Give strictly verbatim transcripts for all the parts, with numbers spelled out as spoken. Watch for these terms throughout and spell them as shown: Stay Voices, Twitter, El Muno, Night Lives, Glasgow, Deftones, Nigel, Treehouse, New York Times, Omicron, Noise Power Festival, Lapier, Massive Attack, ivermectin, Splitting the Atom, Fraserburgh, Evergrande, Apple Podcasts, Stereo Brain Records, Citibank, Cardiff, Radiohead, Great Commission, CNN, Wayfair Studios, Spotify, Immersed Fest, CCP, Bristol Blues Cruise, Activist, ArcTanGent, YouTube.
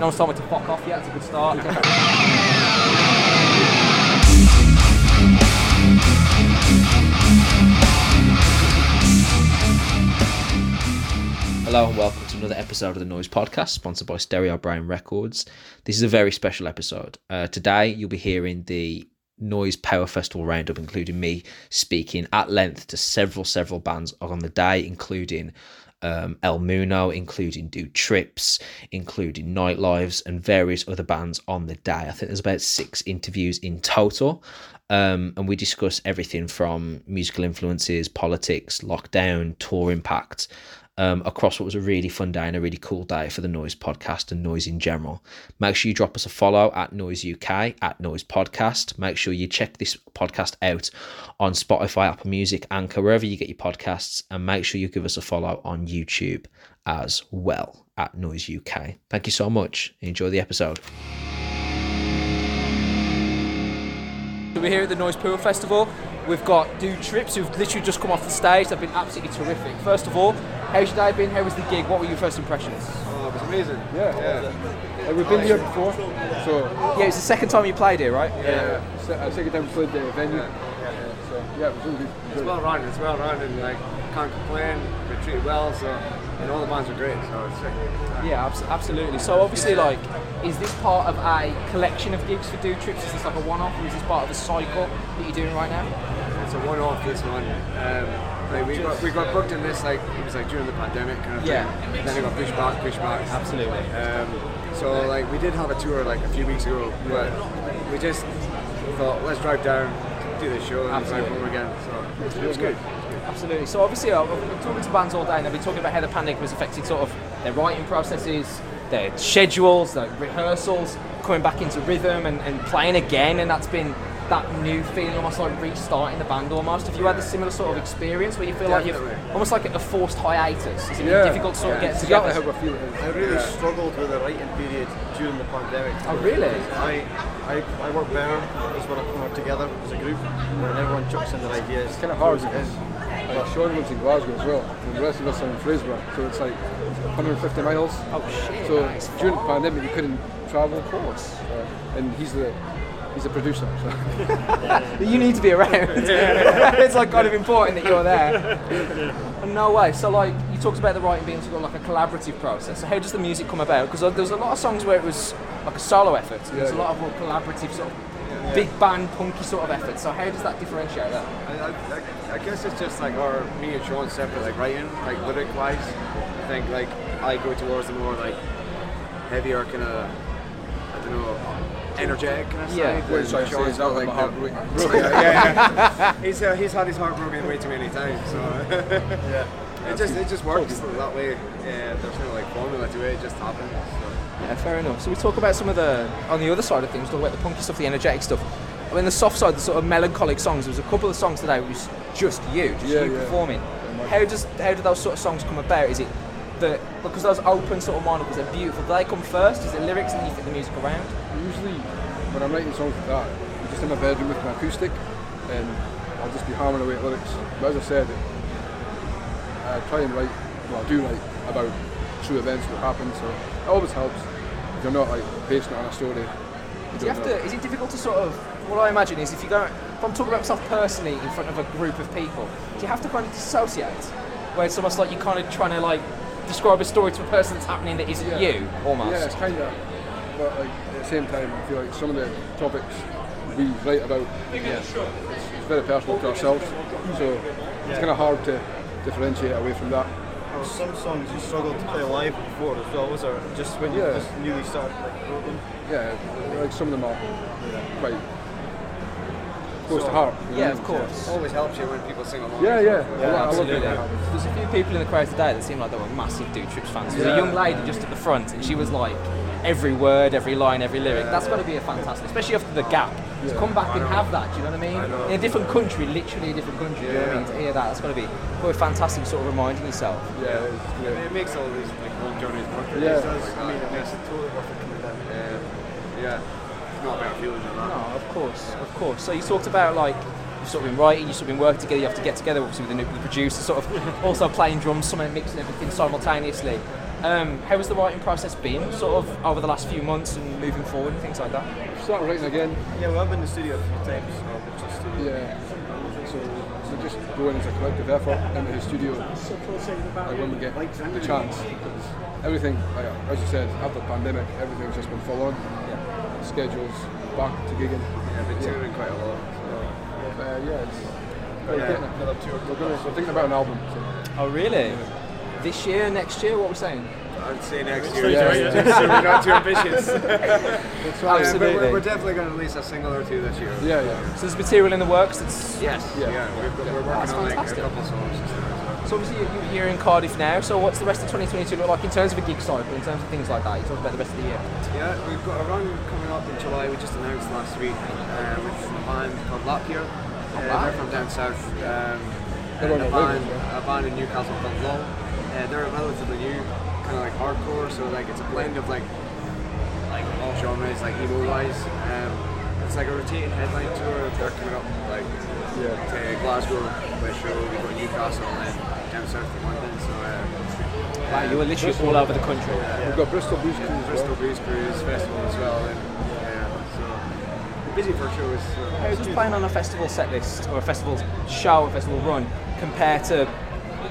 No one's told me to fuck off yet, it's a good start. Hello and welcome to another episode of the Noise Podcast, sponsored by Stereo Brain Records. This is a very special episode. Uh, today you'll be hearing the Noise Power Festival roundup, including me speaking at length to several, several bands on the day, including um, El Muno, including Do Trips, including Night Lives, and various other bands on the day. I think there's about six interviews in total. Um, and we discuss everything from musical influences, politics, lockdown, tour impact, Um, across what was a really fun day and a really cool day for the Noise Podcast and Noise in general. Make sure you drop us a follow at Noise U K, at Noise Podcast. Make sure you check this podcast out on Spotify, Apple Music, Anchor, wherever you get your podcasts. And make sure you give us a follow on YouTube as well, at Noise U K. Thank you so much. Enjoy the episode. So we're here at the Noise Power Festival. We've got Do Trips, who've literally just come off the stage. They've been absolutely terrific. First of all, how's your day been? How was the gig? What were your first impressions? Oh, it was amazing. Yeah, yeah. Like, we've been here before, so... Yeah, it's the second time you played here, right? Yeah, yeah. Se- second time we played the venue. Yeah, yeah, yeah. So, yeah, it was really good. It's well-rounded, it's well-rounded, like, can't complain, we're treated well, so... And all the bands were great, so it's really good. Yeah, abs- absolutely. So, obviously, like, is this part of a collection of gigs for Do Trips? Is this like a one-off, or is this part of a cycle that you're doing right now? It's a one-off, this one. Um, Like we got we got booked in this, like it was like during the pandemic kind of yeah. thing. Then it got pushed back, pushed back. Absolutely. Um, so like we did have a tour like a few weeks ago, but we just thought let's drive down, do the show, and drive home again. So it was good. Absolutely. So obviously, I've been talking to bands all day, and they've been talking about how the pandemic was affecting sort of their writing processes, their schedules, their rehearsals, coming back into rhythm and, and playing again, and that's been. That new feeling, almost like restarting the band almost. Have you had a similar sort of experience where you feel Definitely. like you've almost like a forced hiatus? Is it yeah. difficult to sort yeah. of get together? Exactly how I, feel it is. I really yeah. struggled with the writing period during the pandemic. Oh really? I, I, I work better is when I come work together as a group when everyone chucks in their ideas. It's kind of hard as it is. Like Sean lives in Glasgow as well, and the rest of us are in Fraserburgh, so it's like one hundred fifty miles. Oh shit! So nice. During the pandemic you couldn't travel. Of course. Uh, and he's the He's a producer, so you need to be around. It's like kind of important that you're there. No way. So like you talked about the writing being sort of like a collaborative process. So how does the music come about? Because there was a lot of songs where it was like a solo effort. So yeah, there's yeah. a lot of more collaborative sort of yeah. big band punky sort of effort. So how does that differentiate that? I, I, I guess it's just like our me and Sean separate like writing, like lyric wise. I think like I go towards the more like heavier kind of I don't know. energetic kind of yeah. side. Which I Sean's not like heartbroken. yeah, yeah, yeah. He's uh, he's had his heart broken way too many times. So yeah, it just it just works totally. that way. Yeah, there's no like formula to it. It just happens. So. Yeah, fair enough. So we talk about some of the on the other side of things. Talk about the punky stuff, the energetic stuff. I mean, the soft side, the sort of melancholic songs. There was a couple of songs today which was just you, just yeah, you yeah. performing. How does how do those sort of songs come about? Is it that because those open sort of monologues are beautiful? Do they come first? Is it lyrics and you fit the music around? Usually, when I'm writing songs like that, I'm just in my bedroom with my acoustic, and I'll just be hammering away at lyrics. But as I said, I try and write, well I do write about true events that happened, so it always helps. If you're not like based on a story, you do you have know. to, is it difficult to sort of, what I imagine is if you go, if I'm talking about myself personally in front of a group of people, do you have to kind of dissociate? Where it's almost like you're kind of trying to like describe a story to a person that's happening that isn't yeah. you, almost. Yeah, it's kind of, but like, at the same time, I feel like some of the topics we write about, yeah, it's, it's very personal to ourselves, so it's kind of hard to differentiate away from that. Well, some songs you struggled to play live before as well, was there? Just when you yeah. just newly started, like, wrote them? Yeah, like some of them are quite close so, to heart. Yeah, know? of course. It always helps you when people sing along. Yeah, yeah. yeah, yeah absolutely. There's a few people in the crowd today that seemed like they were massive Do Trips fans. There was yeah. a young lady just at the front, and she was like, every word, every line, every lyric. That's got to be a fantastic, especially after the gap. Yeah. To come back and have that, do you know what I mean? I in a different country, literally a different country, yeah. you know what I mean? To hear that, that's got to be quite fantastic, sort of reminding yourself. Yeah, yeah. It, it makes all these like old journeys work. Yeah, it does. I mean, it makes it totally worth it. Yeah, it's not about feeling like that. No, of course, yeah. of course. So you talked about like, you've sort of been writing, you've sort of been working together, you have to get together obviously with the, new, with the producer, sort of also playing drums, something mixing everything simultaneously. Um, how has the writing process been, sort of, over the last few months and moving forward and things like that? Start writing again. Yeah, well, I've been in the studio a few times. So yeah. So. Just going as a collective effort into the studio, like when we get the chance. Because everything, like, as you said, after the pandemic, everything's just been full on. Yeah. Schedules, back to gigging. Yeah, been touring yeah. quite a lot. So. But, uh, yeah, it's, yeah, yeah. another tour. We're, gonna, we're thinking about an album. So. Oh really? Yeah. This year, next year, what we're saying? I'd say next year. Yeah, yeah. Just so we're not too ambitious. Absolutely. We're, we're definitely going to release a single or two this year. Yeah, yeah. So there's material in the works. It's yes. Yeah, yeah. We're, we're working That's on fantastic. Like a couple songs. So obviously you're in Cardiff now. So what's the rest of twenty twenty-two look like in terms of a gig cycle, in terms of things like that? You talk about the rest of the year. Yeah, we've got a run coming up in July. We just announced last week uh, with a band called Lapier. Uh, they're from down south. Um, and a band, a band in Newcastle called L O L. Uh, they're relatively new. Kind of like hardcore, so like it's a blend of like like all genres, like emo wise. Um, it's like a rotating headline tour. They're coming up like yeah. to Glasgow, West Shore, we go to Newcastle, and down south to London. So um, wow, you were literally Bristol, all over the country. Yeah. We've got Bristol Blues Cruise, yeah, Bristol Blues Cruise Festival as well. And, yeah, so we're busy for shows. So. How does playing on a festival set list or a festival show, a festival run, compare to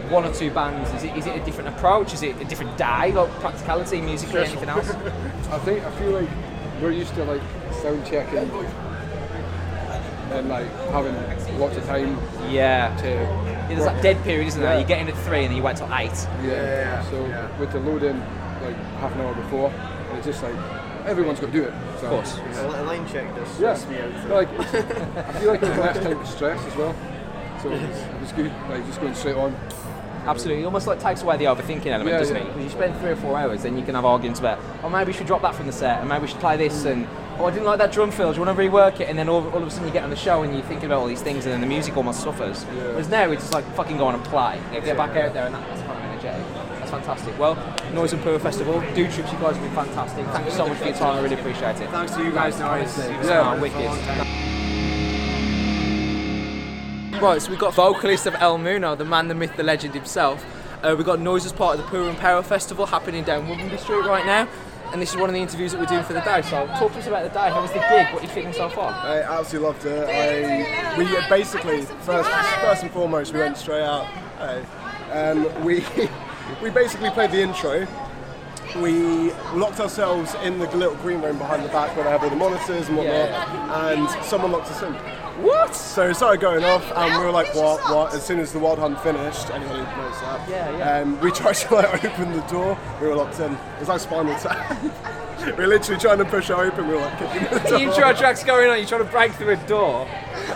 one or two bands? Is it is it a different approach? Is it a different day? Like practicality, music, or anything else? I think I feel like we're used to like sound checking and like having lots of time. Yeah. To yeah there's that dead period, isn't yeah. there? You get in at three and then you wait till eight. Yeah. yeah. So yeah. with the load in like half an hour before, and it's just like everyone's got to do it. So of course. It's a line check does yeah. stress me out. So. Like I feel like it's less time to stress as well. So it's, it's good. Like just going straight on. Absolutely, it almost like takes away the overthinking element, yeah, doesn't yeah. it? When you spend three or four hours, then you can have arguments about, oh, maybe we should drop that from the set, and maybe we should play this, and oh, I didn't like that drum fill, do you want to rework it? And then all, all of a sudden you get on the show and you're thinking about all these things, and then the music almost suffers. Yeah. Whereas now it's just like fucking go on and play. Get yeah. back out there, and that, that's kind of energetic. That's fantastic. Well, Noise and Power Festival, Do Trips, you guys have been fantastic. Thank you so much for your time, I really appreciate it. Thanks to you guys, guys. Nice. Yeah, oh, wicked. Right, so we've got vocalist of El Muno, the man, the myth, the legend himself. Uh, we've got Noise as part of the Power and Power Festival happening down Woodmanby Street right now. And this is one of the interviews that we're doing for the day. So talk to us about the day. How was the gig? What are you feeling so far? I absolutely loved it. I, we basically, first, first and foremost, we went straight out. Uh, and we, we basically played the intro. We locked ourselves in the little green room behind the back where they have all the monitors and whatnot. Yeah. And someone locked us in. What? So it started going off, and we were like, what, what? As soon as the Wild Hunt finished, anybody knows that. Yeah, yeah. Um, we tried to like open the door, we were locked in. It was like Spinal Tap. We were literally trying to push it open, we were like kicking the door. The intro track's going on, you're trying to break through a door.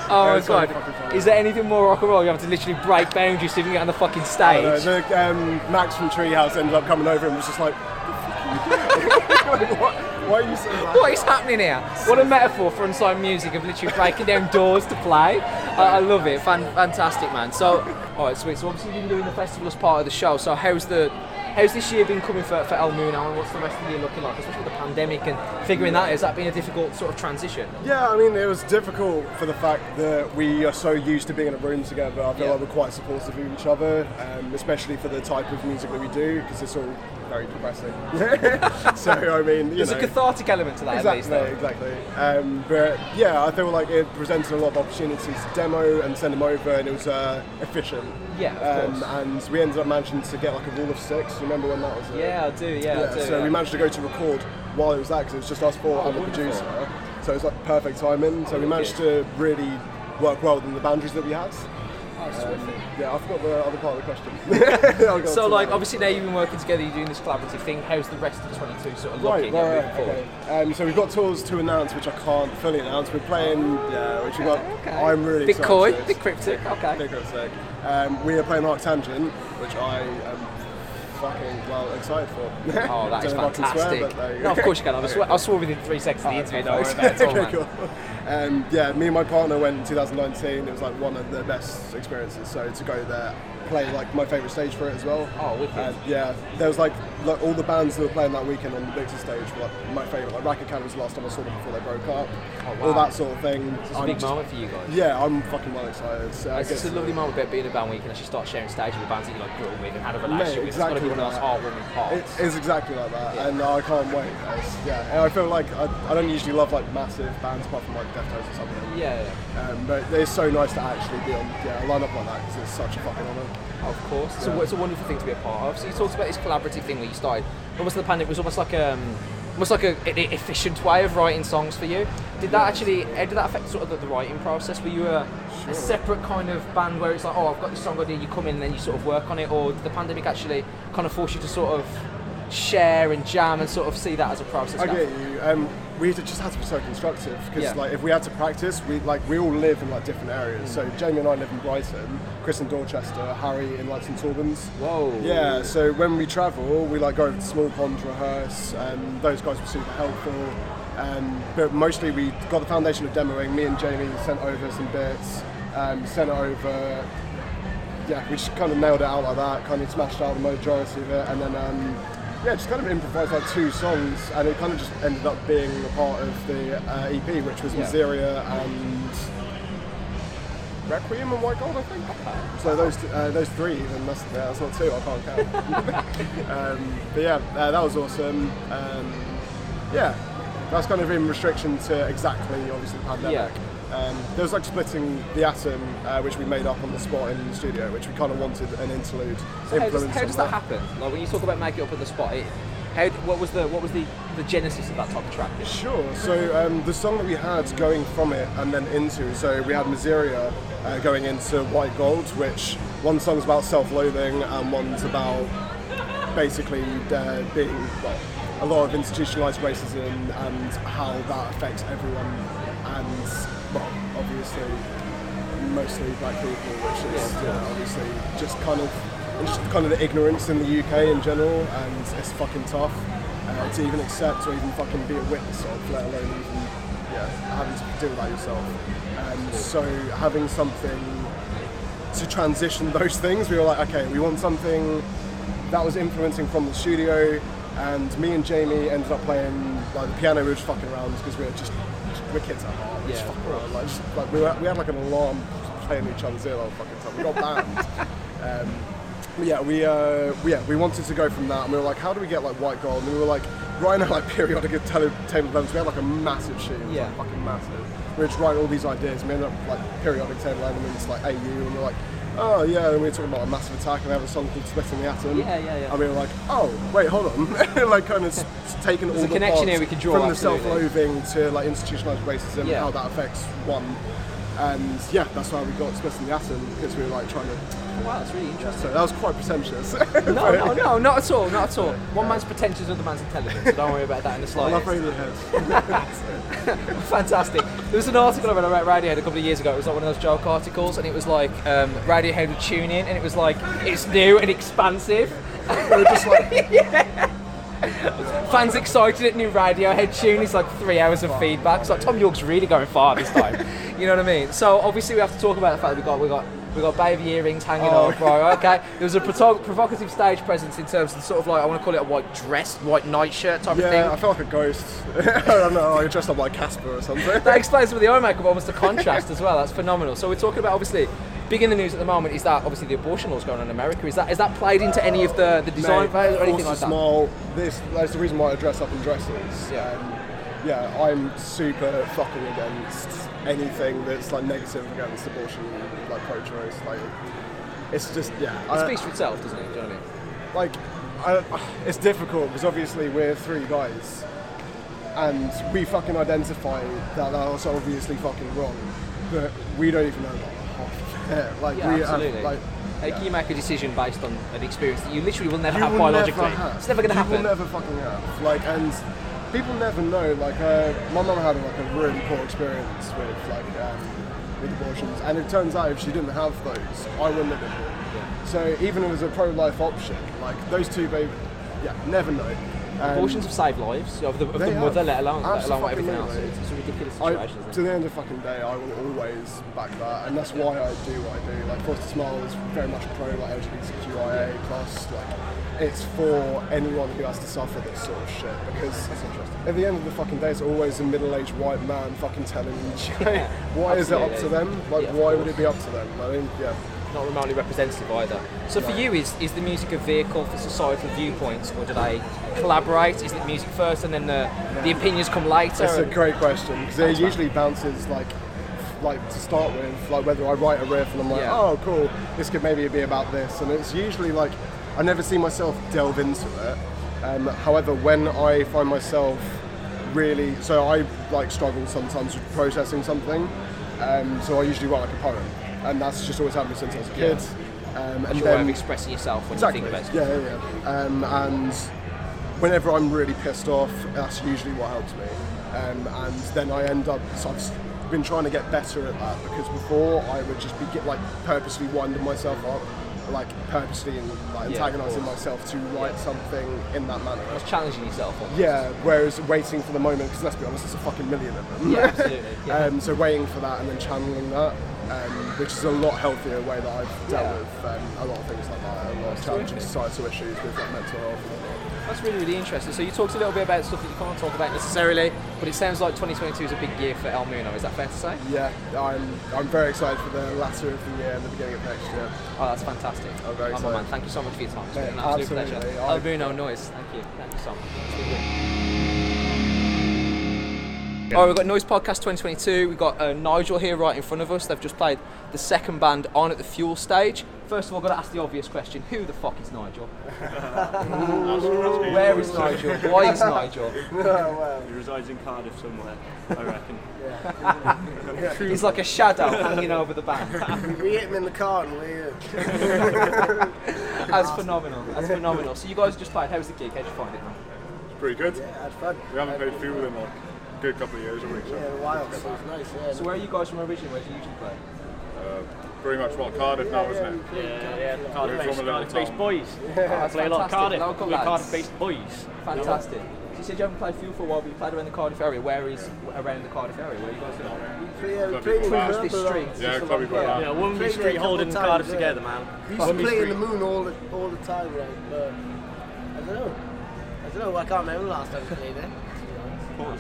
Oh yeah, my god. Is there anything more rock and roll? You have to literally break boundaries so you can get on the fucking stage. I know, the, um, Max from Treehouse ended up coming over and was just like, what? Why are you saying that? What is happening here? What a metaphor for unsigned music of literally breaking down doors to play. I, I love it. Fan, fantastic, man. So, all right, sweet. So obviously you've been doing the festival as part of the show. So how's the how's this year been coming for, for El Muno, and what's the rest of the year looking like, especially with the pandemic and figuring that? Has that been a difficult sort of transition? Yeah, I mean, it was difficult for the fact that we are so used to being in a room together. I feel yeah. like we're quite supportive of each other, um, especially for the type of music that we do, because it's all very depressing. So I mean, you there's know. a cathartic element to that. Exactly, at least, exactly. Um, but yeah, I feel like it presented a lot of opportunities to demo and send them over, and it was uh, efficient. Yeah, of um, course. And we ended up managing to get like a rule of six. You remember when that was? Uh, yeah, I do. Yeah, yeah I do. So yeah. we managed to go to record while it was that, because it was just us four oh, and the producer. So it was like perfect timing. So oh, we managed good. to really work well within the boundaries that we had. Um, yeah, I forgot the other part of the question. So, like, obviously now you've been working together, you're doing this collaborative thing. How's the rest of twenty-two sort of looking? Right, right, okay. um, so we've got tours to announce, which I can't fully announce. We're playing, yeah, which we've got, okay. I'm really big excited. Bitcoin, big cryptic, okay. Big cryptic. Um, we are playing ArcTanGent, which I am fucking, well, excited for. Oh, that is fantastic. Swear, but no, of course you can. I swear, I swore within three seconds of the interview, don't worry about it at all, okay, man. Cool. Um, yeah, me and my partner went in two thousand nineteen, it was like one of the best experiences, so to go there, play like my favourite stage for it as well. Oh, wicked. Uh, yeah, there was like, like all the bands that were playing that weekend on the Victor stage were like my favourite, like Racket Cannon was the last time I saw them before they broke up, oh, wow. all that sort of thing. It's a big just, moment for you guys. Yeah, I'm fucking well excited. So it's just a lovely moment about being a band where you can actually start sharing stage with the bands that you like grew up with and had a relationship with. It's got to be everyone else heartwarming parts. It's exactly like that, yeah. And I can't wait. It's, yeah, and I feel like I, I don't usually love like massive bands apart from like Deftones or something. Yeah, yeah. Um, but it's so nice to actually be on yeah a lineup like that because it's such a fucking honour. Of course, yeah. So it's a wonderful thing to be a part of. So you talked about this collaborative thing where you started. Almost the pandemic was almost like um. almost like a, an efficient way of writing songs for you. Did that actually, did that affect sort of the, the writing process? Were you a, sure. a separate kind of band where it's like, oh, I've got this song idea, you come in and then you sort of work on it, or did the pandemic actually kind of force you to sort of share and jam and sort of see that as a process? I get you. Um, we just had to be so constructive because yeah. like if we had to practice, we like we all live in like different areas. Mm. So Jamie and I live in Brighton, Chris in Dorchester, Harry in like Saint Albans. Whoa. Yeah. So when we travel, we like go over to Small Pond to rehearse, and those guys were super helpful. Um, but mostly we got the foundation of demoing. Me and Jamie sent over some bits, um, sent over. Yeah, we just kind of nailed it out like that. Kind of smashed out the majority of it, and then. Um, Yeah, just kind of improvised like two songs, and it kind of just ended up being a part of the uh, E P, which was yeah. Miseria and Requiem and White Gold, I think. So those t- uh, those three, even that's, yeah, that's not two, I can't count. um, but yeah, uh, that was awesome. Um, yeah, that's kind of in restriction to exactly, obviously, the pandemic. Yeah. Um, there was like Splitting the Atom, uh, which we made up on the spot in the studio, which we kind of wanted an interlude. So how does, how does that, that happen? Like when you talk about making it up on the spot, it, how, what was the what was the, the genesis of that type of track? Sure. So um, the song that we had going from it and then into, so we had Miseria uh, going into White Gold, which one song's about self-loathing and one's about basically uh, being well, a lot of institutionalized racism and how that affects everyone and. Well, obviously, mostly black people, which is yeah. Yeah, obviously just kind of just kind of the ignorance in the U K in general, and it's fucking tough uh, to even accept or even fucking be a witness of, let alone even yeah having to do that yourself. And so having something to transition those things, we were like, okay, we want something that was influencing from the studio, and me and Jamie ended up playing like the piano. We were just fucking around because we were just. We're kids at heart. Yeah. Fuck around. Like, just, like, we, were, we had like an alarm playing each other's ear all fucking time. We got banned. um, but yeah, we uh, yeah we wanted to go from that, and we were like, how do we get like White Gold? And we were like, right now like periodic table events. We had like a massive sheet. It was, yeah. Like, fucking massive. We were just writing all these ideas. And we ended up like periodic table elements like A U, and we were like, oh yeah. And we were talking about a Massive Attack, and we have a song called Splitting the Atom. Yeah, yeah, yeah. And we were like, oh wait, hold on. Like kind of taking all the connection here we could draw from absolutely. The self-loathing to like institutionalised racism yeah. and how that affects one. And yeah, that's why we got Splitting the Atom, because we were like trying to. Oh, wow, that's really interesting. So that was quite pretentious. no, no, no, not at all, not at all. One yeah. man's pretentious, another man's intelligent. So don't worry about that in the slightest. I love Radiohead. Fantastic. There was an article I read about Radiohead a couple of years ago. It was like one of those joke articles, and it was like um, Radiohead would tune in, and it was like it's new and expansive. We were just like. yeah. Fans excited at new Radiohead tune. It's like three hours of feedback. It's like Tom York's really going far this time. You know what I mean? So obviously we have to talk about the fact that we got we got we got baby earrings hanging oh. off. Right? Okay. There was a proto- provocative stage presence in terms of sort of like I want to call it a white dress, white nightshirt type yeah, of thing. Yeah, I feel like a ghost. I don't know. I dressed up like Casper or something. That explains some of the eye makeup, almost the contrast as well. That's phenomenal. So we're talking about obviously. Big in the news at the moment is that obviously the abortion laws going on in America. Is that is that played into any of the, the design phase or anything like that? Small, this that's the reason why I dress up in dresses. Yeah, um, yeah. I'm super fucking against anything that's like negative against abortion, like pro-choice. Like it's just yeah. It speaks for itself, doesn't it? Do you know what I mean? Like I, it's difficult because obviously we're three guys, and we fucking identify that that's obviously fucking wrong, but we don't even know that. Yeah, like yeah, we absolutely. Have, like, like yeah. You make a decision based on an experience that you literally will never you have will biologically. Never have. It's never going to happen. You will never fucking have. Like, and people never know. Like, uh, my mum had like a really poor experience with like um, with abortions, and it turns out if she didn't have those, I wouldn't have been born. Yeah. So even if it was a pro-life option, like those two babies, yeah, never know. Um, Abortions have saved lives of the, of the mother, have, let alone let alone everything else. It's, it's a ridiculous situation. I, to the end of the fucking day, I will always back that, and that's why I do what I do. Like, Foster Smile is very much pro like L G B T Q I A yeah. plus. Like, it's for anyone who has to suffer this sort of shit because at the end of the fucking day, it's always a middle-aged white man fucking telling you, yeah, why absolutely. Is it up to them? Like, yeah, why would it be up to them? I mean, yeah. not remotely representative either. So for you, is is the music a vehicle for societal viewpoints, or do they collaborate? Is it music first and then the the opinions come later? That's a great question, because it usually bounces like like to start with, like whether I write a riff and I'm like, yeah. oh cool, this could maybe be about this, and it's usually like I never see myself delve into it. Um, however, when I find myself really, so I like struggle sometimes with processing something, um, so I usually write like a poem, and that's just always happened since I was a kid. Yeah. Um, and your way of expressing yourself when exactly, you think about it. Yeah, yeah, yeah. Um, and whenever I'm really pissed off, that's usually what helps me. Um, and then I end up, so I've been trying to get better at that, because before I would just be like purposely winding myself up, like purposely and like antagonising yeah, myself to write yeah. something in that manner. That's challenging yourself. Almost. Yeah, whereas waiting for the moment, because let's be honest, there's a fucking million of them. Yeah, absolutely. Yeah. Um, so waiting for that and then channeling that, um, which is a lot healthier way that I've dealt yeah. with um, a lot of things like that, a lot of challenging societal issues with like mental health and whatnot. That's really, really interesting. So you talked a little bit about stuff that you can't talk about necessarily, but it sounds like twenty twenty-two is a big year for El Muno. Is that fair to say? Yeah, I'm I'm very excited for the latter of the year and the beginning of next year. Oh, that's fantastic. Oh, very oh, man. Thank you so much for your time. It's been an absolute absolutely. pleasure. El Muno Noise. Thank you. Thank you so much. All right, we've got Noise Podcast twenty twenty-two. We've got uh, Nigel here right in front of us. They've just played the second band on at the Fuel stage. First of all, I've got to ask the obvious question. Who the fuck is Nigel? Where is Nigel? Why is Nigel? Oh, wow. He resides in Cardiff somewhere, I reckon. Yeah. He's like a shadow hanging over the band. We hit him in the car and we're here. That's phenomenal. That's phenomenal. So you guys just played. How was the gig? How did you find it, man? It's pretty good. Yeah, I had fun. We haven't played Fuel in like a good couple of years, have we? So yeah, a while. So it's nice, yeah. So where are you guys from originally? Where do you usually play? Uh, Pretty much what Cardiff yeah, now, yeah, isn't it? Yeah, yeah. yeah. Cardiff-based Cardiff boys. Yeah. Oh, play a lot of Cardiff. Local lads. Cardiff-based boys. Fantastic. So you said you haven't played Fuel for a while, but you played around the Cardiff area. Where is around the Cardiff area? Where are you guys from? Yeah, we played in Wembley Street. Yeah, Clubby Club. Yeah, Wembley Street holding the Cardiff together, man. We used to play in the Moon all the all the time, right? But I don't know. I don't know. I can't remember the last time we played there. Pause.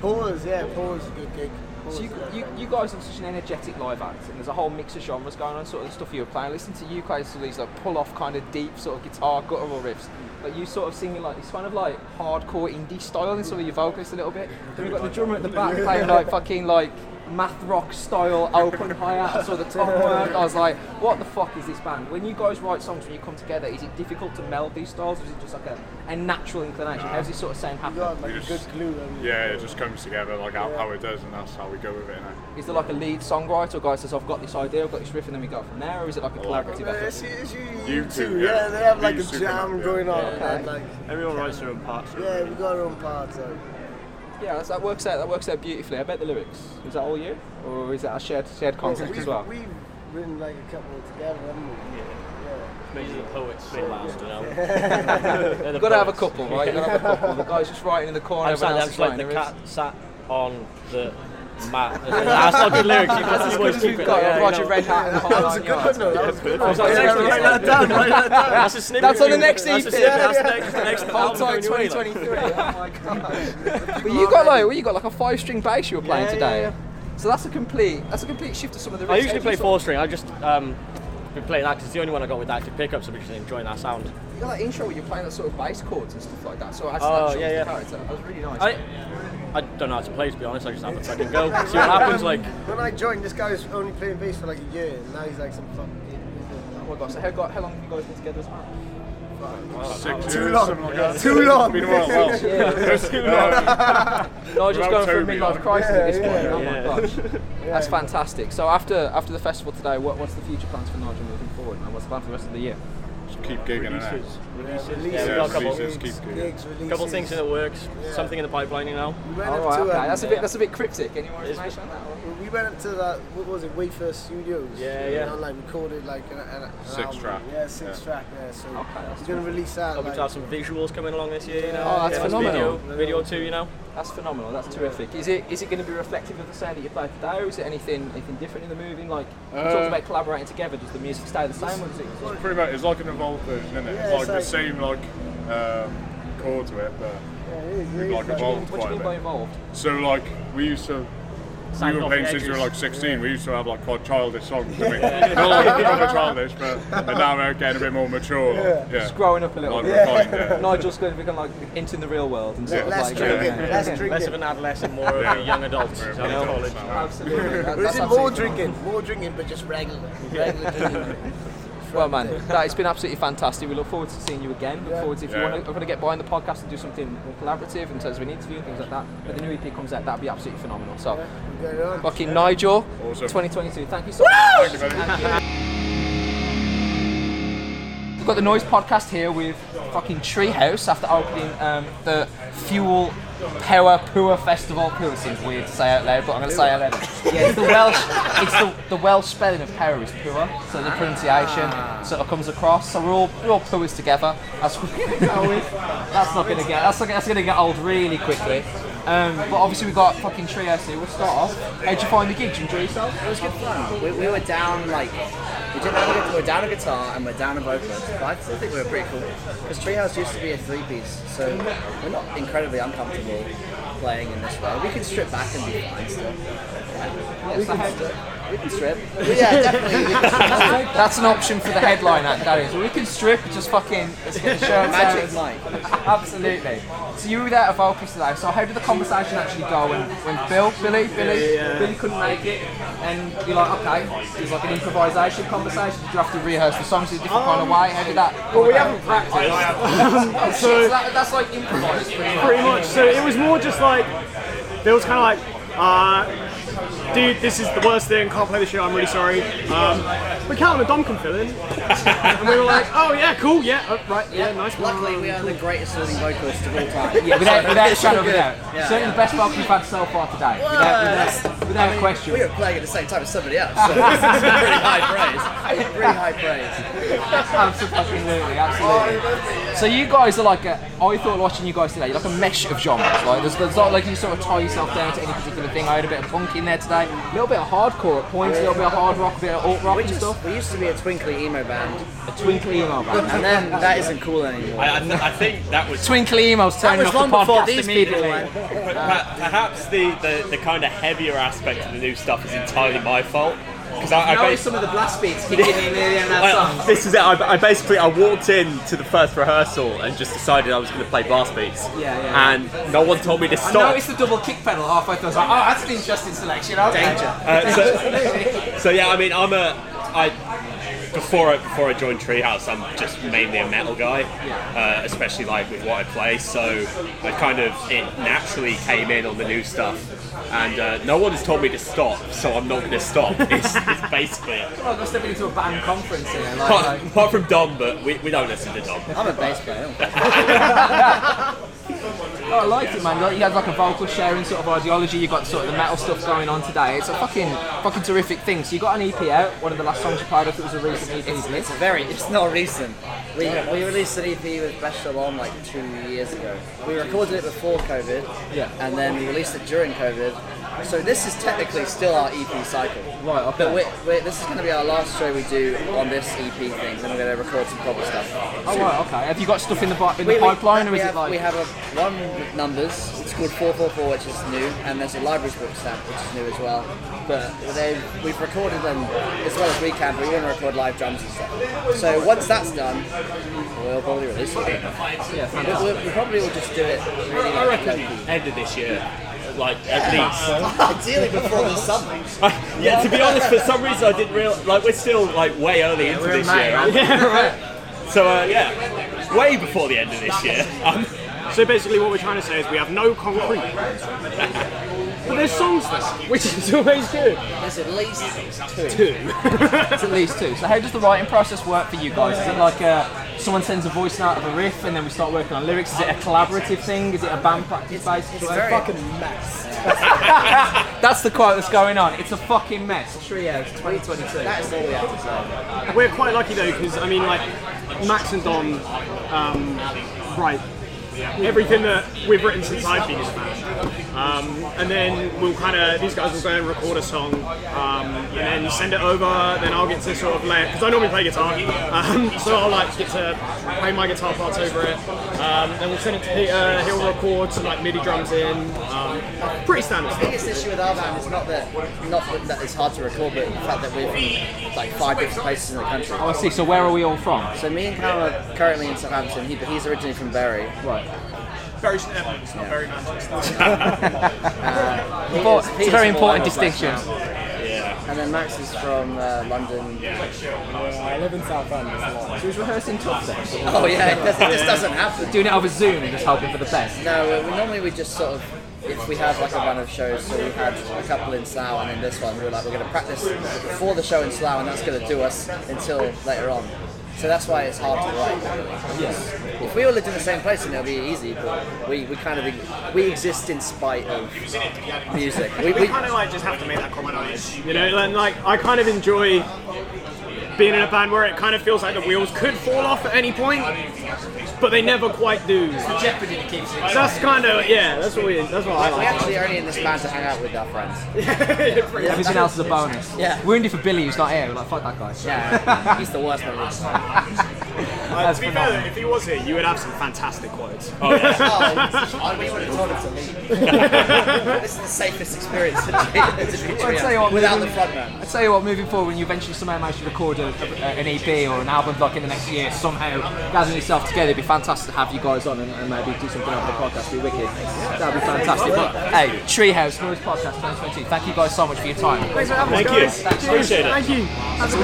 Pause. Yeah, Pause is a good gig. So you, you, you guys are such an energetic live act, and there's a whole mix of genres going on, sort of the stuff you were playing. Listen to you guys, these like pull off kind of deep sort of guitar guttural riffs, but like you sort of singing like this kind of like hardcore indie style in some of your vocals a little bit. Then we've got the drummer at the back playing like fucking like math rock style open hi-hats or the top work. I was like, what the fuck is this band? When you guys write songs, when you come together, is it difficult to meld these styles, or is it just like a, a natural inclination? Nah. How does this sort of sound happen? Got, like, a just, good glue, yeah, it just comes together like yeah. how it does, and that's how we go with it. Now. Is there like a lead songwriter or guy says, I've got this idea, I've got this riff, and then we go from there, or is it like a collaborative effort? It's, it's you, you two, yeah, yeah, they have like a jam up, going yeah. on. Yeah, okay. Like, everyone writes their own parts. Yeah, we've got our own parts. So. Yeah, that's, that works out. That works out beautifully. I bet the lyrics. Is that all you, or is that a shared shared concept yeah, as well? We've written like a couple together, haven't we? Yeah, yeah. Maybe the poets. They last, you know. You've got to have a couple, right? You've got to have a couple. The guy's just writing in the corner. I'm sat, I'm like the cat sat on the mat. That's not good lyrics. That's as good as we've got. Roger Red Hat. That was a good one. That was good. Write that down. Write that down. That's a snippet. That's on the next E P. That's the next. Hold tight, twenty twenty-three. Oh my god. Well, you got like, well, you got like a five-string bass you were playing today. So that's a complete, that's a complete shift to some of the. I usually play four-string. I just um, been playing that because it's the only one I got with active pickups. I'm just enjoying that sound. You got that intro where you're playing that sort of bass chords and stuff like that. So oh yeah, yeah. That was really nice. I don't know how to play, to be honest. I just have a fucking go. See what happens. Like when I joined, this guy was only playing bass for like a year, and now he's like some fucking. Oh my gosh! So how, got, how long have you guys been together as well? Well, Six too years, long. Like yeah. Too long. Been a while. Too long. No, just going through a midlife crisis yeah, at this point. Yeah, oh yeah. my gosh! Yeah, That's fantastic. So after after the festival today, what, what's the future plans for Nigel moving forward, and what's the plan for the rest of the year? Keep gigging and releases. Releases. Yeah, releases. Yeah, we've got a couple, releases, gigs, releases. Couple things in the works. Yeah. Something in the pipeline, you know. We went oh, up right, to, okay. um, that's a bit. Yeah. That's a bit cryptic. Any more information on that one? We went up to that. What was it? Wayfair Studios. Yeah, yeah. And like recorded like an, an, an six album. track. Yeah, six yeah. track. Yeah. So okay, we're gonna release that. Hoping like, to have some visuals coming along this year. You know. Oh, that's yeah, phenomenal. Video, video too, you know. That's phenomenal. That's yeah. terrific. Is it? Is it going to be reflective of the sound that you played today, or is it anything anything different in the moving? Like you uh, talked about collaborating together. Does the music stay the same? Or does it? It's like, pretty much. It's like an evolved version, isn't it? Yeah, it's like so the same like um, chord to it, but yeah, it is, it like evolved. What do you mean, what do you mean by evolved? So like we used to we were playing since we were like sixteen. Yeah. We used to have like quite childish songs. Didn't we? Yeah. Not like proper childish, but now we're getting a bit more mature. Like, yeah. Yeah. Just growing up a little. Like, yeah. Kind, yeah. Nigel's going to become like into the real world and sort less of like drinking, yeah. less drinking, less of an adolescent, more of a young adult. So college. Absolutely. That, or is it more drinking? Fun. More drinking, but just regular. Regular drinking. Well, man, that, it's been absolutely fantastic. We look forward to seeing you again. Look yeah. forward to, if yeah. you want to, want to get behind the podcast and do something more collaborative in terms of an interview and things like that. When the new E P comes out, that'd be absolutely phenomenal. So, yeah. fucking yeah. Nigel, awesome. twenty twenty-two. Thank you so much. Thank you, Thank you. We've got the Noise Podcast here with fucking Treehouse after opening um, the Fuel Power Poor Festival. Poor seems weird to say out loud, but I'm going to say it out loud. Yeah, it's the Welsh. It's the, the Welsh spelling of power is poor, so the pronunciation sort of comes across. So we're all we're all poors together. That's what we're going to go with. That's not going to get that's not, that's going to get old really quickly. Um, but obviously we got fucking Treehouse here. We'll start off. How'd you find the gig? Did you enjoy yourself? It was good fun. We, we were down like we didn't have a, we were down a guitar and we're down a vocalist, but I still think we were pretty cool because Treehouse used to be a three piece, so we're not incredibly uncomfortable playing in this way. We can strip back and be fine still. Yeah, we, so can strip. we can strip. Well, yeah, definitely. We can strip. That's an option for the headline act, that is. We can strip, just fucking let's get the show. Magic night. Absolutely. So you were there at vocals today, so how did the conversation actually go when, when Bill, Billy, Billy, yeah, yeah. Billy couldn't make it and you're like, okay, it was like an improvisation conversation, did you have to rehearse the songs in a different um, kind of way? How did that Well, we haven't practiced. oh, so, so that, that's like improvised. Pretty, pretty much. much. So it was more just like, there was kind of like, uh, dude, this is the worst thing, can't play this show, I'm really sorry. Um, but Cal and Dom can fill in. And we were like, oh yeah, cool, yeah, oh, right, yeah, yeah, nice. Luckily, we are cool. the greatest living vocalists of all time. Yeah, without, without a shadow of a doubt. Yeah, Certainly yeah. the best vocals we've had so far today. Whoa, without without, without I mean, question. We were playing at the same time as somebody else, so this is pretty high praise. Pretty high praise. Absolutely, absolutely. So you guys are like a, I thought watching you guys today, you're like a mesh of genres, right? There's, there's not like you sort of tie yourself down to any particular thing. I had a bit of funk in there today, a little bit of hardcore at points, a little bit of hard rock, a bit of alt rock we and just, stuff. We used to be a twinkly emo band. A twinkly emo band. And then that isn't cool anymore. I, I, I think that was... Twinkly emo's turning off the podcast these immediately. But uh, perhaps the, the, the kind of heavier aspect yeah. of the new stuff is entirely my fault. Because I, I noticed bas- some of the blast beats kicking in in that song. This is it. I, I basically I walked in to the first rehearsal and just decided I was going to play blast beats. Yeah, yeah. And yeah. no one told me to stop. I noticed the double kick pedal halfway through. I was like, oh, that's an interesting selection. Okay. Danger. Uh, so, so yeah, I mean, I'm a I. Before I, before I joined Treehouse, I'm just mainly a metal guy, uh, especially like with what I play, so I kind of, it naturally came in on the new stuff, and uh, no one has told me to stop, so I'm not going to stop. It's, it's basically... Well, I'm stepping into a band conference here. Like, apart, like... apart from Dom, but we, we don't listen to Dom. I'm a bass player. Oh, I liked it, man. You had like a vocal sharing sort of ideology. You got sort of the metal stuff going on today. It's a fucking, fucking terrific thing. So you got an E P out. One of the last songs you played off. It was a recent E P. It's, it's very. It's not recent. We we released an E P with Bristol on like two years ago. We recorded it before COVID. Yeah. And then we released it during COVID. So this is technically still our E P cycle. Right. Okay. But we're, we're, this is going to be our last show we do on this E P thing. So I'm going to record some proper stuff. Oh soon. Right. Okay. Have you got stuff in the in we, the pipeline, we, or is have, it like we have a one. Numbers. It's called four four four, which is new, and there's a libraries book stamp, which is new as well. But they, we've recorded them as well as we can, but we're going to record live drums and stuff. So once that's done, we'll probably release it. Yeah, we'll, we probably will just do it. Really I reckon end of this year. Like at least ideally before the summer. I, yeah, to be honest, for some reason I didn't realize. Like we're still like way early yeah, into this in May, year. Right? Yeah, right. So uh, yeah, way before the end of this year. Um, So basically what we're trying to say is we have no concrete. But there's songs there, which is always good. There's at least two. two. It's at least two. So how does the writing process work for you guys? Is it like a, someone sends a voice note of a riff and then we start working on lyrics? Is it a collaborative thing? Is it a band practice based? It's, it's a fucking mess. That's the quote that's going on. It's a fucking mess. Trio twenty twenty-two. That is all we have to say. We're quite lucky though, because I mean like Max and Dom, um, right. Everything that we've written since I've been in the band Um, and then we'll kind of, these guys will go and record a song, um, and then send it over, then I'll get to sort of let, because I normally play guitar, um, so I'll like get to play my guitar parts over it, um, then we'll send it to Peter, he'll record some like MIDI drums in, um, pretty standard. The biggest issue with our band is not that, not that it's hard to record, but the fact that we're from like five different places in the country. Oh I see, so where are we all from? So me and Cal are currently in Southampton, he, but he's originally from Bury. Right. Very Snellman, it's not very Manchester. uh, it's a very important distinction. Yeah. And then Max is from uh, London. Yeah. Uh, I live in Southampton. She was rehearsing top set. Oh yeah, this, this doesn't happen. Doing it over Zoom and just hoping for the best. No, we, we normally we just sort of, if we have like a run of shows, so we had a couple in Slough and then this one, we were like, we're going to practice before the show in Slough and that's going to do us until later on. So that's why it's hard to write. Yes. If we all lived in the same place, then it'll be easy. But we, we kind of we exist in spite of music. We, we, we kind of like just have to make that common noise. You know, and like I kind of enjoy being in a band where it kind of feels like the wheels could fall off at any point, but they never quite do. It's the jeopardy that keeps it. That's kind of yeah. That's what we. That's what I like. We actually are only in this band to hang out with our friends. yeah, yeah, everything else is a bonus. Yeah. We're in for Billy, who's not here. We're like, fuck that guy. So. Yeah, he's the worst one. uh, to be fair, though, if he was here, you would have some fantastic quotes. Oh, yeah. oh we would have told him to leave. This is the safest experience to do without the frontman. I tell you what, moving forward, when you eventually somehow manage to record a, a, an E P or an album block in the next year, somehow gathering yourself together, it'd be fantastic to have you guys on and, and maybe do something on the podcast. It'd be wicked. That'd be fantastic. But hey, Treehouse, Noise Podcast twenty twenty. Thank you guys so much for your time. Thanks for having us. Thank you. Thank you. Appreciate it. Thank you. That's a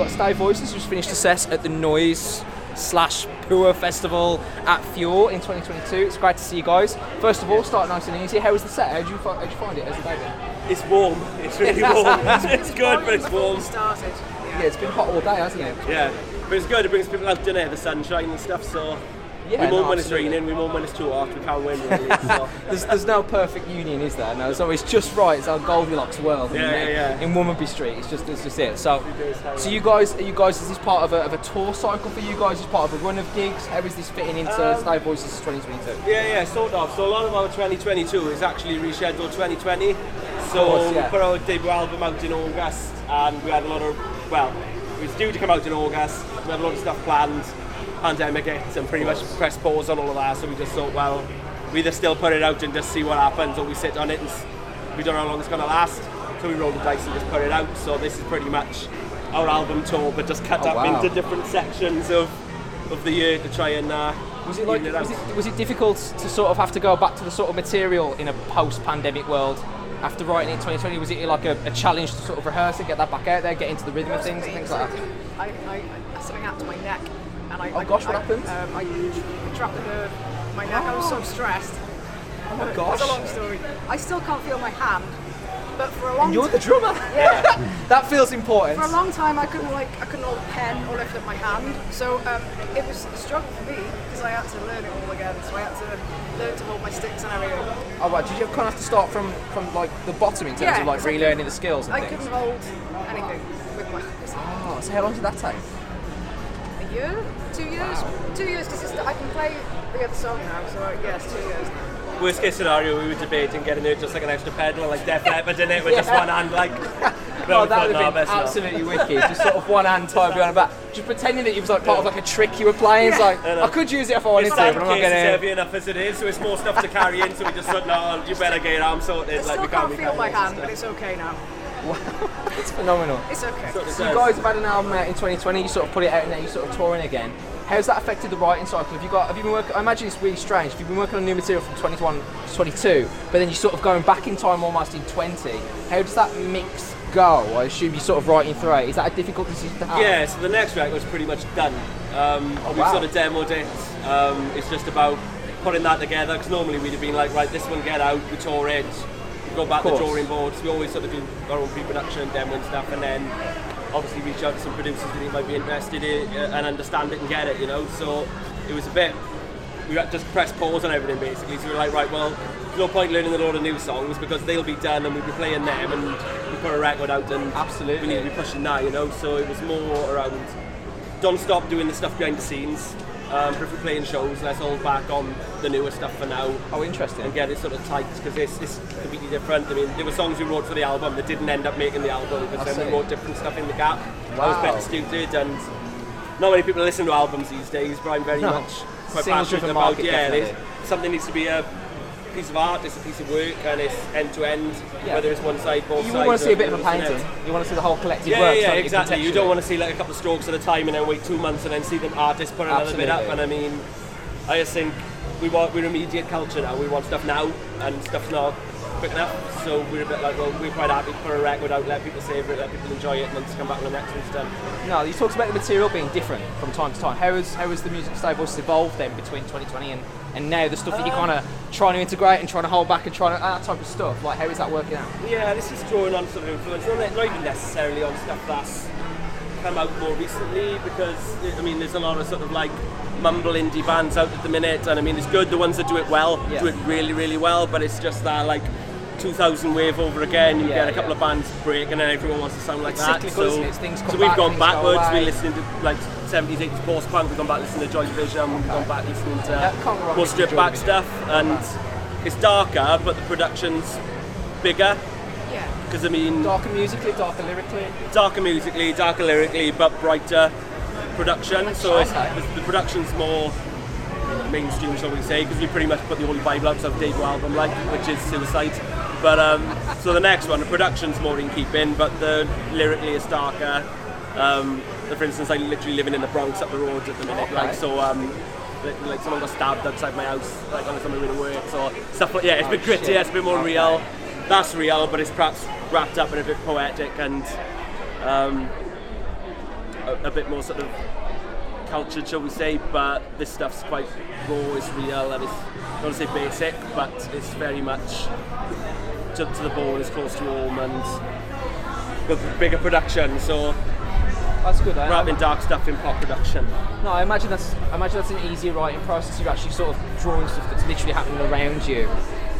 got Stay Voices, who's finished a set at the Noise slash Power Festival at Fuel in twenty twenty-two. It's great to see you guys. First of all, start nice and easy. How was the set? How did you, fi- you find it as a baby? It's warm. It's really warm. It's good, but it's warm. Started. Yeah, it's been hot all day, hasn't it? Yeah, but it's good. It brings people out to dinner, the sunshine and stuff, so... Yeah, we mourn no, when it's raining, we mourn when it's too hot, we can't win really. So. there's, there's no perfect union, is there? No, it's always just right, it's our Goldilocks world yeah, yeah, yeah. in Womanby Street, it's just it's just it. So so you guys, are you guys, is this part of a, of a tour cycle for you guys, is part of a run of gigs? How is this fitting into um, Stay Voices twenty twenty-two? Yeah, yeah, sort of. So a lot of our twenty twenty-two is actually rescheduled twenty twenty. So course, yeah. we put our debut album out in August and we had a lot of, well, it was due to come out in August, we had a lot of stuff planned. Pandemic hits and pretty much press pause on all of that, so we just thought, well, we just still put it out and just see what happens, or we sit on it and we don't know how long it's going to last, so we roll the dice and just put it out. So this is pretty much our album tour, but just cut oh, up wow. into different sections of of the year to try and uh, was it like it was, it, was it difficult to sort of have to go back to the sort of material in a post-pandemic world after writing it in twenty twenty? Was it like a, a challenge to sort of rehearse and get that back out there, get into the rhythm of things and things like that? I, I, I something out to my neck. And I, oh I, gosh, I, what happened? Um, I trapped the nerve in my neck. Oh. I was so stressed. Oh my gosh. It's a long story. I still can't feel my hand, but for a long. And you're t- the drummer. Yeah. That feels important. For a long time, I couldn't like I couldn't hold a pen or lift up my hand, so um, it was a struggle for me because I had to learn it all again. So I had to learn to hold my sticks and everything. Oh right. Did you kind of have to start from, from like the bottom in terms yeah, of like relearning the skills? And I things? couldn't hold anything with my hands. Oh, so how long did that take? Year? Two years? Wow. Two years because I can play the other song now, so yes, two years now. Worst case scenario, we were debating getting it just like an extra pedal, like Def Leppard in it with yeah. just one hand, like. Oh, that would have been absolutely not. wicked, just sort of one hand tied behind the back. Just pretending that it was like part yeah. of like a trick you were playing, yeah. it's like, I, I could use it if I wanted to, but I'm not going to. It's heavy enough as it is, so it's more stuff to carry in, so we just thought, no, you better get your arm sorted. I like, still we can't, can't feel my hand, but it's okay now. Wow, it's phenomenal. It's okay. So you guys have had an album out in twenty twenty. You sort of put it out and then you're sort of touring again. How's that affected the writing cycle? Have you got? Have you been working? I imagine it's really strange. If you've been working on new material from twenty-one to twenty-two, but then you're sort of going back in time almost in twenty. How does that mix go? I assume you're sort of writing through it. Is that a difficult decision to have? Yeah. So the next record was pretty much done. Um, oh, we've wow. sort of demoed it. Um, it's just about putting that together because normally we'd have been like, right, this one get out, we tour it. Go back to the drawing boards. We always sort of do our own pre-production, demo and stuff, and then obviously reach out to some producers who might be interested in uh, and understand it and get it, you know. So it was a bit, we had just press pause on everything basically. So we were like, right, well, there's no point learning a lot of new songs because they'll be done and we'll be playing them and we put a record out and absolutely we need to be pushing that, you know. So it was more around don't stop doing the stuff behind the scenes. Um, but if we're playing shows, let's hold back on the newer stuff for now. Oh, interesting. And get it sort of tight, because it's, it's completely different. I mean, there were songs we wrote for the album that didn't end up making the album, because then we wrote different stuff in the gap. Wow. I was better suited, and not many people listen to albums these days, but I'm very no. much quite passionate about it. Yeah, something needs to be a piece of art, it's a piece of work, and it's end to end, whether it's one side, both you sides. You want to see a bit of a painting, you want to see the whole collective yeah, work. Yeah, yeah, exactly. You don't want to see like a couple of strokes at a time and then wait two months and then see the artist put another Absolutely. bit up. And I mean, I just think we want, we're an immediate culture now, we want stuff now, and stuff's not quick enough. So we're a bit like, well, we're quite happy to put a record out, let people savour it, let people enjoy it, and then just come back when the next one's done. No, you talked about the material being different from time to time. How has how has the music Stay Voices evolved then between twenty twenty and And now the stuff that you're kind of trying to integrate and trying to hold back and trying to, that type of stuff, like how is that working out? Yeah, this is drawing on sort of influence, not, not even necessarily on stuff that's come out more recently, because, I mean, there's a lot of sort of like mumble indie bands out at the minute, and I mean, it's good, the ones that do it well, yeah. do it really, really well, but it's just that like two thousand wave over again, you yeah, get a couple yeah. of bands break and then everyone wants to sound like it's that. Cyclical, so, so we've back, gone backwards, go we're listening to like seventies, eighties post-punk, we've gone back listening to Joy Division, okay. we've gone back listening to yeah, more stripped back stuff, and okay. it's darker, but the production's bigger. Yeah. Because I mean... Darker musically, darker lyrically. Darker musically, darker lyrically, but brighter production, oh, so it's, the production's more mainstream, shall we say, because we pretty much put the Holy Bible out of debut album, like, which is Suicide. But um, so the next one, the production's more in keeping, but the lyrically is darker. Um, for instance, I'm literally living in the Bronx up the road at the minute, okay. like so. Um, like someone got stabbed outside my house, like on something really weird, so stuff. Like, yeah, it's a bit gritty, it's a bit more okay. real. That's real, but it's perhaps wrapped up in a bit poetic and um, a, a bit more sort of cultured, shall we say? But this stuff's quite raw, it's real, and it's I don't want to say basic, but it's very much. To, to the ball is close to home and with bigger production, so that's good. Wrapping dark stuff in pop production. No, I imagine that's I imagine that's an easier writing process. You're actually sort of drawing stuff that's literally happening around you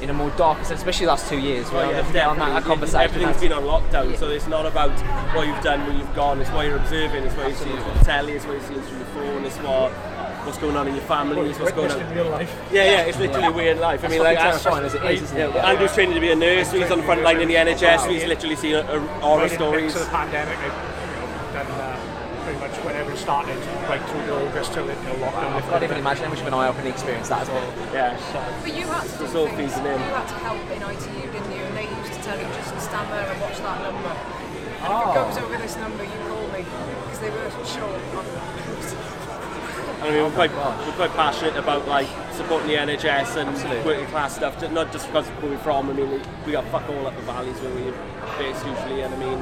in a more darker sense, especially the last two years. Well, right? yeah, definitely. That, that conversation everything's has, been on lockdown, yeah. so it's not about what you've done when you've gone. It's what you're observing. It's what you see through the telly. It's what you see through the phone. It's what. What's going on in your family? Well, what's going on in real life? Yeah, yeah, it's literally yeah. weird life. I mean, like, as it is, yeah, Andrew's yeah. training to be a nurse. He's on the front line in the N H S. He's literally seen horror stories. The pandemic, it, you know, then uh, pretty much whenever it started, right through to August till it you know, lockdown. I can't even imagine how much of an eye-opening experience that has been. Yeah. So, but you had to do so things. You had to help in I T U, didn't you? And they used to tell you just stammer and watch that number. And oh. if it comes over this number, you call me because they were short on that. I mean, we're quite, we're quite passionate about like supporting the N H S and Absolutely. working class stuff, not just because of where we're from. I mean, we got fuck all up the valleys where we're based usually, and I mean,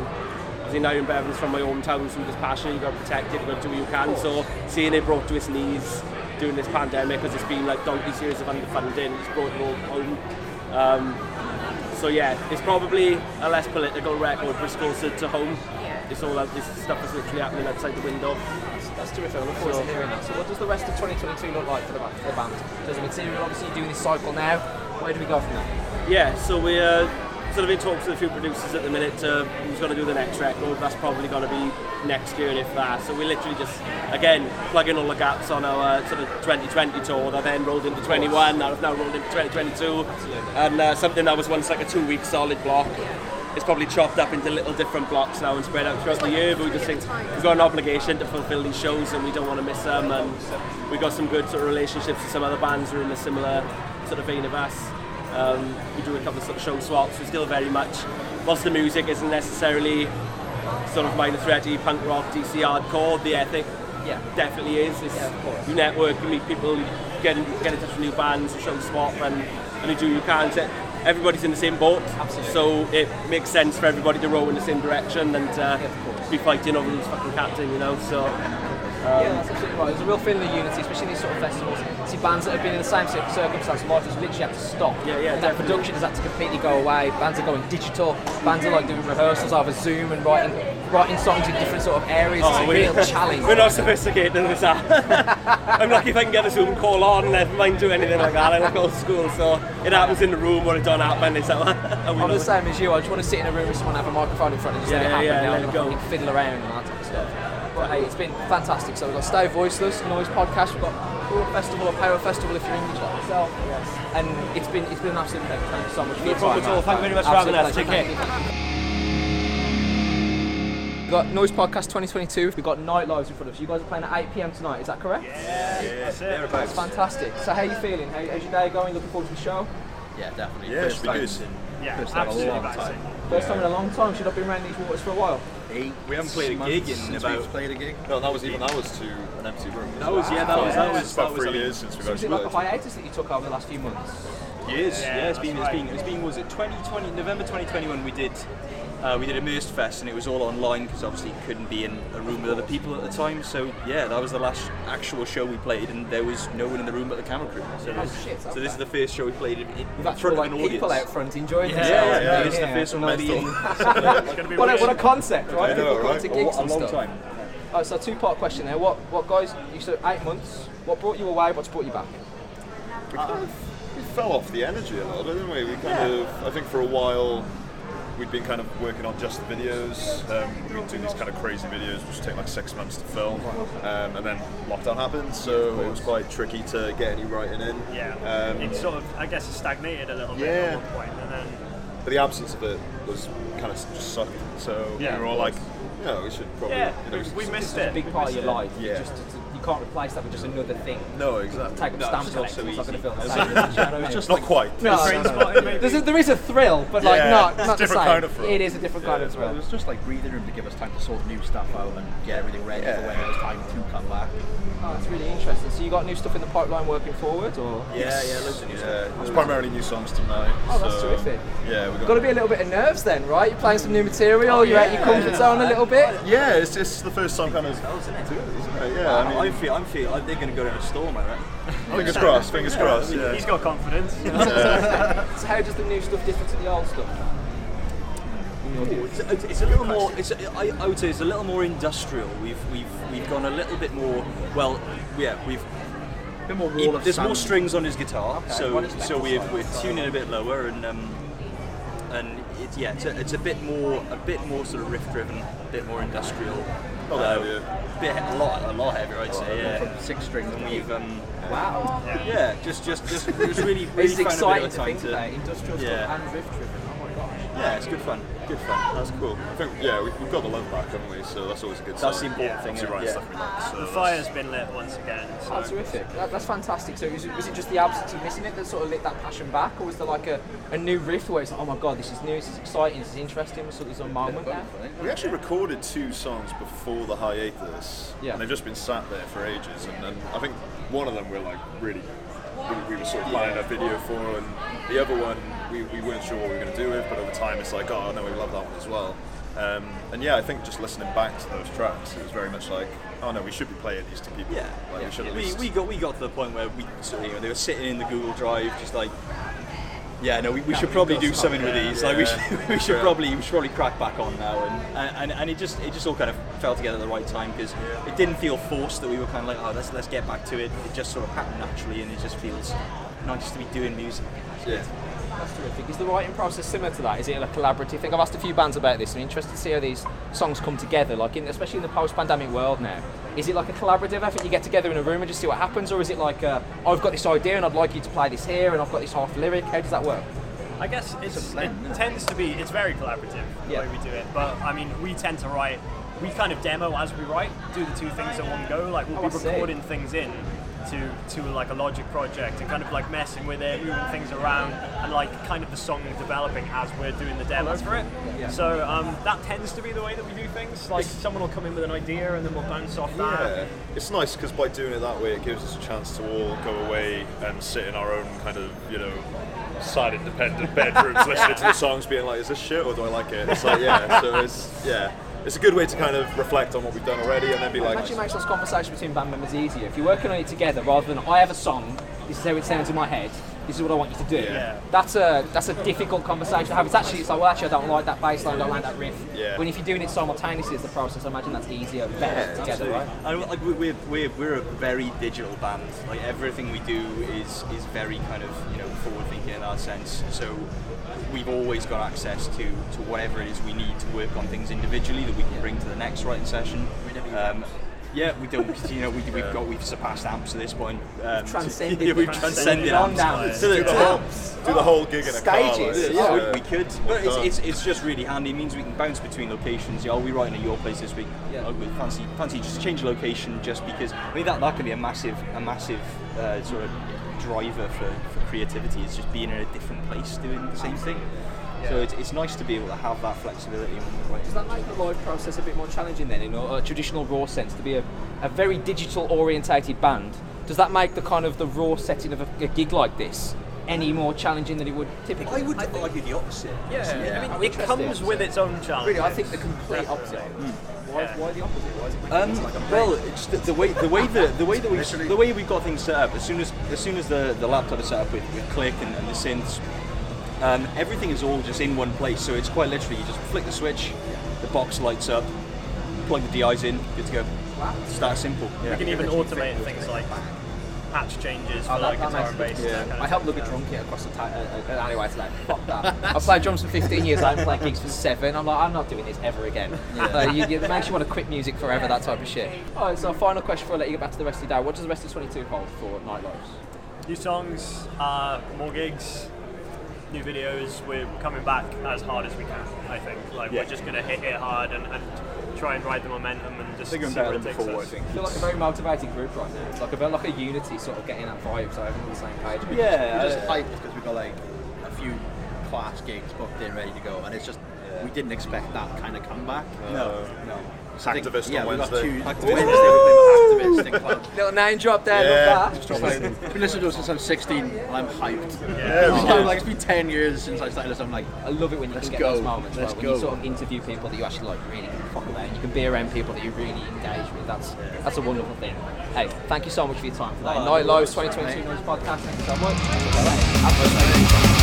obviously now in Bevan's from my hometown, so we're just passionate, you've got to protect it, you've got to do what you can, so seeing it brought to its knees during this pandemic, because it's been like donkey series of underfunding, it's brought it all home. Um, so yeah, it's probably a less political record, but it's closer to home. It's all out, this stuff is literally happening outside the window. That's terrific. I look forward to hearing that. So what does the rest of twenty twenty-two look like for the, for the band? There's the material, obviously you're doing this cycle now. Where do we go from there? Yeah, so we're sort of in talks with a few producers at the minute to who's going to do the next record. That's probably going to be next year and if that. So we're literally just, again, plugging all the gaps on our sort of twenty twenty tour that then rolled into twenty-one, that have now rolled into twenty twenty-two. Absolutely. And uh, something that was once like a two-week solid block. It's probably chopped up into little different blocks now and spread out throughout the year, but we just think we've got an obligation to fulfill these shows and we don't want to miss them, and we've got some good sort of relationships with some other bands who are in a similar sort of vein of us. Um, we do a couple of sort of show swaps. We're still very much, whilst the music isn't necessarily sort of minor thready, punk rock, D C hardcore, the ethic yeah. definitely is. It's, yeah, you network, you meet people, you get in, get in touch with new bands, you show swap, and, and you do you can. So, everybody's in the same boat, Absolutely. so it makes sense for everybody to row in the same direction and uh, yeah, be fighting over who's fucking captain, you know, so... Um, yeah, that's absolutely right. There's a real feeling of unity, especially in these sort of festivals. See bands that have been in the same circumstance life just literally have to stop. Yeah, yeah. And that production has had to completely go away. Bands are going digital. Bands are like doing rehearsals over Zoom and writing writing songs in different sort of areas. Oh, it's a real challenge. We're not sophisticated in this app. I'm lucky if I can get a Zoom call on, never mind do anything like that. I like old school, so it happens in the room or it don't happen. It's like, I'm the same as you. I just want to sit in a room with someone, have a microphone in front and just yeah, let it happen. Yeah, yeah, now, and I can fiddle around and that type of stuff. But hey, it's been fantastic. So we've got Stay Voiceless, Noise Podcast, we've got call a festival a power festival if you're English like yourself. Yes. And it's been it's been an absolute pleasure. Thank you so much. No problem at all. Thank you very much for having us. Take care. We've got Noise Podcast twenty twenty-two, we've got Night Lives in front of us. You guys are playing at eight p.m. tonight, is that correct? Yeah, yeah that's it. That's fantastic. So how are you feeling? How, how's your day going? Looking forward to the show? Yeah, definitely. Yeah, it's been good. Yeah, First absolutely. Time. Time. First yeah. time in a long time. Should I have been around these waters for a while? Eight. We haven't played a gig in about... We've played a gig? No, that was even, that was to an empty room. That was, yeah, that was... That was about three years since we got to. So is it like a hiatus that you took over the last few months? Years, yeah, yeah, it's been, right. it's been, it's been, was it twenty twenty, November twenty twenty-one we did, uh, we did Immersed Fest and it was all online because obviously couldn't be in a room with other people at the time, so yeah, that was the last actual show we played and there was no one in the room but the camera crew, so, oh, this, shit, so okay. this is the first show we played in, in front of like an audience. People out front enjoying yeah, themselves. Yeah, yeah, yeah, yeah, this is yeah, the first yeah, one many so, like, what, what a concept, right? People know, right? To gigs what, and a long stuff. Time. Right, so two part question there, what, what guys, you said eight months, what brought you away, what's brought you back? Uh, We fell off the energy a little bit, didn't we? We kind yeah. of, I think for a while, we'd been kind of working on just the videos. Um, we'd do these kind of crazy videos, which take like six months to film, um, and then lockdown happened, so it was quite tricky to get any writing in. Yeah, um, it sort of, I guess, it stagnated a little bit yeah. at one point, and then. But the absence of it was kind of just sucked. So yeah. we were all like, no, we should probably. Yeah, you know, we, we missed it. It's a big part of your life. Yeah. Just, you can't replace that with just another thing. No, exactly. Take up no, stamp collection, it's not going to feel the same. It's it's just not like, quite. No, no, no, no. There's a, there is a thrill, but like yeah, not, not the same. Kind of it is a different yeah, kind of thrill. It was just like breathing room to give us time to sort new stuff out and get everything ready yeah. for when it was time to come back. Oh, that's really interesting. So you got new stuff in the pipeline working forward, or? Yeah, yes. yeah, loads of new yeah. stuff. It's primarily new songs tonight. Oh, that's so terrific. Yeah, we've got to be a little bit of nerves then, right? You're playing some new material. You're out your comfort zone a little bit. Yeah, it's just the first time kind of. Yeah. I feel, I'm feel, they're going to go down a storm, I reckon. Fingers crossed, fingers yeah, crossed. Yeah. He's got confidence. Yeah. So how does the new stuff differ to the old stuff? Ooh, it's, a, it's a little more. It's a, I, I would say it's a little more industrial. We've we've we've gone a little bit more. Well, yeah, we've. A bit more raw it, there's sound. More strings on his guitar, okay. so so we've we're tuning a bit lower and um and it's yeah it's a, it's a bit more a bit more sort of riff driven, a bit more industrial. Oh, uh, yeah. bit, a lot, a lot heavier, I'd say. Yeah. From six strings, and we've um, wow. Yeah. yeah, just, just, just, just really, really fun exciting a bit of time to, to that. Industrial yeah. stuff and riff driven. Oh my gosh. Yeah, it's good fun. Good fun. That's cool. I think yeah, we, we've got the love back, haven't we? So that's always a good. That's sign. The important yeah. thing. Yeah. Right yeah. Stuff we like, so the fire's been lit once again. So. Oh, terrific. That, that's fantastic. So was it, was it just the absence of missing it that sort of lit that passion back, or was there like a, a new riff where it's like, oh my god, this is new, this is exciting, this is interesting, was sort of a moment there? We actually recorded two songs before. The hiatus, yeah. and they've just been sat there for ages. And, and I think one of them we're like really, we, we were sort of planning yeah. a video for, and the other one we, we weren't sure what we were going to do with. But over time, it's like, oh no, we love that one as well. Um, and yeah, I think just listening back to those tracks, it was very much like, oh no, we should be playing these to people. Yeah, like, yeah. we should. At least we, we got we got to the point where we sort of, you know, they were sitting in the Google Drive, just like. Yeah, no, we, we should probably do something with these. Yeah, like we should, we should yeah. probably, we should probably crack back on now, and, and, and it just, it just all kind of fell together at the right time because yeah. it didn't feel forced that we were kind of like, oh, let's let's get back to it. It just sort of happened naturally, and it just feels nice to be doing music. Yeah, that's terrific. Is the writing process similar to that? Is it a collaborative thing? I've asked a few bands about this. I'm interested to see how these songs come together, like in, especially in the post-pandemic world now. Is it like a collaborative effort? You get together in a room and just see what happens, or is it like, a, oh, I've got this idea and I'd like you to play this here, and I've got this half lyric? How does that work? I guess it's, it's a blend, it tends to be, it's very collaborative the yeah. way we do it. But I mean, we tend to write, we kind of demo as we write, do the two things at one go. Like we'll oh, be recording things in to to like a Logic project and kind of like messing with it, moving things around, and like kind of the song developing as we're doing the demo for it. Yeah. So um, that tends to be the way that we do things. Like it's, someone will come in with an idea and then we'll bounce off yeah. that. It's nice because by doing it that way, it gives us a chance to all go away and sit in our own kind of, you know, side-independent bedrooms listening to the songs, being like, is this shit or do I like it? It's like, yeah, so it's, yeah. It's a good way to kind of reflect on what we've done already and then be like... It actually makes this conversation between band members easier. If you're working on it together, rather than, I have a song, this is how it sounds in my head, this is what I want you to do. Yeah. That's a that's a difficult conversation to have. It's actually, it's like, well, actually, I don't like that bass line, I don't like that riff. Yeah. When if you're doing it simultaneously as the process, I imagine that's easier, better yeah, together, right? And like, we're, we're, we're a very digital band. Like, everything we do is is very kind of, you know, forward-thinking in our sense. So... we've always got access to, to whatever it is we need to work on things individually that we can bring to the next writing session. Um, Yeah, we do. You know, we, we've yeah. got we've surpassed amps at this point. Um, we've transcended. Yeah, we've transcended, transcended amps. amps. Do, do, the whole, do the whole gig in a car. Stages. Yeah, yeah. We, we could. But it's, it's it's just really handy. It means we can bounce between locations. Yeah, you know, we writing at your place this week. Yeah. Oh, we fancy fancy just change location just because. I mean, that that can be a massive a massive uh, sort of driver for, for creativity. It's just being in a different place doing the same thing. Yeah. So it's, it's nice to be able to have that flexibility. Does that make the live process a bit more challenging then, in a, a traditional raw sense, to be a, a very digital orientated band? Does that make the kind of the raw setting of a, a gig like this any more challenging than it would typically? I would argue the opposite. Yeah, so, yeah. I mean, it comes with its own challenge. Really, I think the complete opposite. Mm. Why, yeah. why the opposite? Why is it um, it like a well, it's the, the way the way the, the way that we the way we've got things set up. As soon as as soon as the, the laptop is set up with, with click and, and the synths. Um, everything is all just in one place, so it's quite literally you just flick the switch, yeah. the box lights up, plug the D Is in, good to go. Wow. Start simple. Yeah. We can even automate things like patch changes for oh, like guitar and bass. Yeah. Kind of I helped look at yeah. Drunk here across the time. Uh, uh, anyway, it's like, fuck that. I've played drums for fifteen years, I haven't played gigs for seven. I'm like, I'm not doing this ever again. Yeah. Uh, you, you, it makes you want to quit music forever, that type of shit. Alright, so final question before I let you get back to the rest of the day. What does the rest of twenty-two hold for Night Lives? New songs, uh, more gigs. New videos. We're coming back as hard as we can, I think. Like yeah. We're just going to hit it hard and, and try and ride the momentum and just see where it takes us. I feel like a very motivating group right now. It's like a bit like a unity sort of getting that vibe, so everyone's on the same page. We're yeah, just, we're just hyped because we've got like a few class gigs booked in, ready to go, and it's just yeah. we didn't expect that kind of comeback. Uh, no, no. It's Activist think, yeah, on Wednesday. Two, Activist Wednesday, we've been Activist. Little name drop there, yeah. Love that. I've been listening to us since I was sixteen and I'm hyped. Yeah. It's, been like, it's been ten years since I started listening. I'm like, I love it when you can get go. those moments let's well, go. when you sort of interview people that you actually like really fuck about. You can be around people that you really engage with. That's yeah. that's a wonderful thing. Hey, thank you so much for your time today. Oh, Night Lives twenty twenty-two Noise Podcast. Thank you so much. Have a nice day.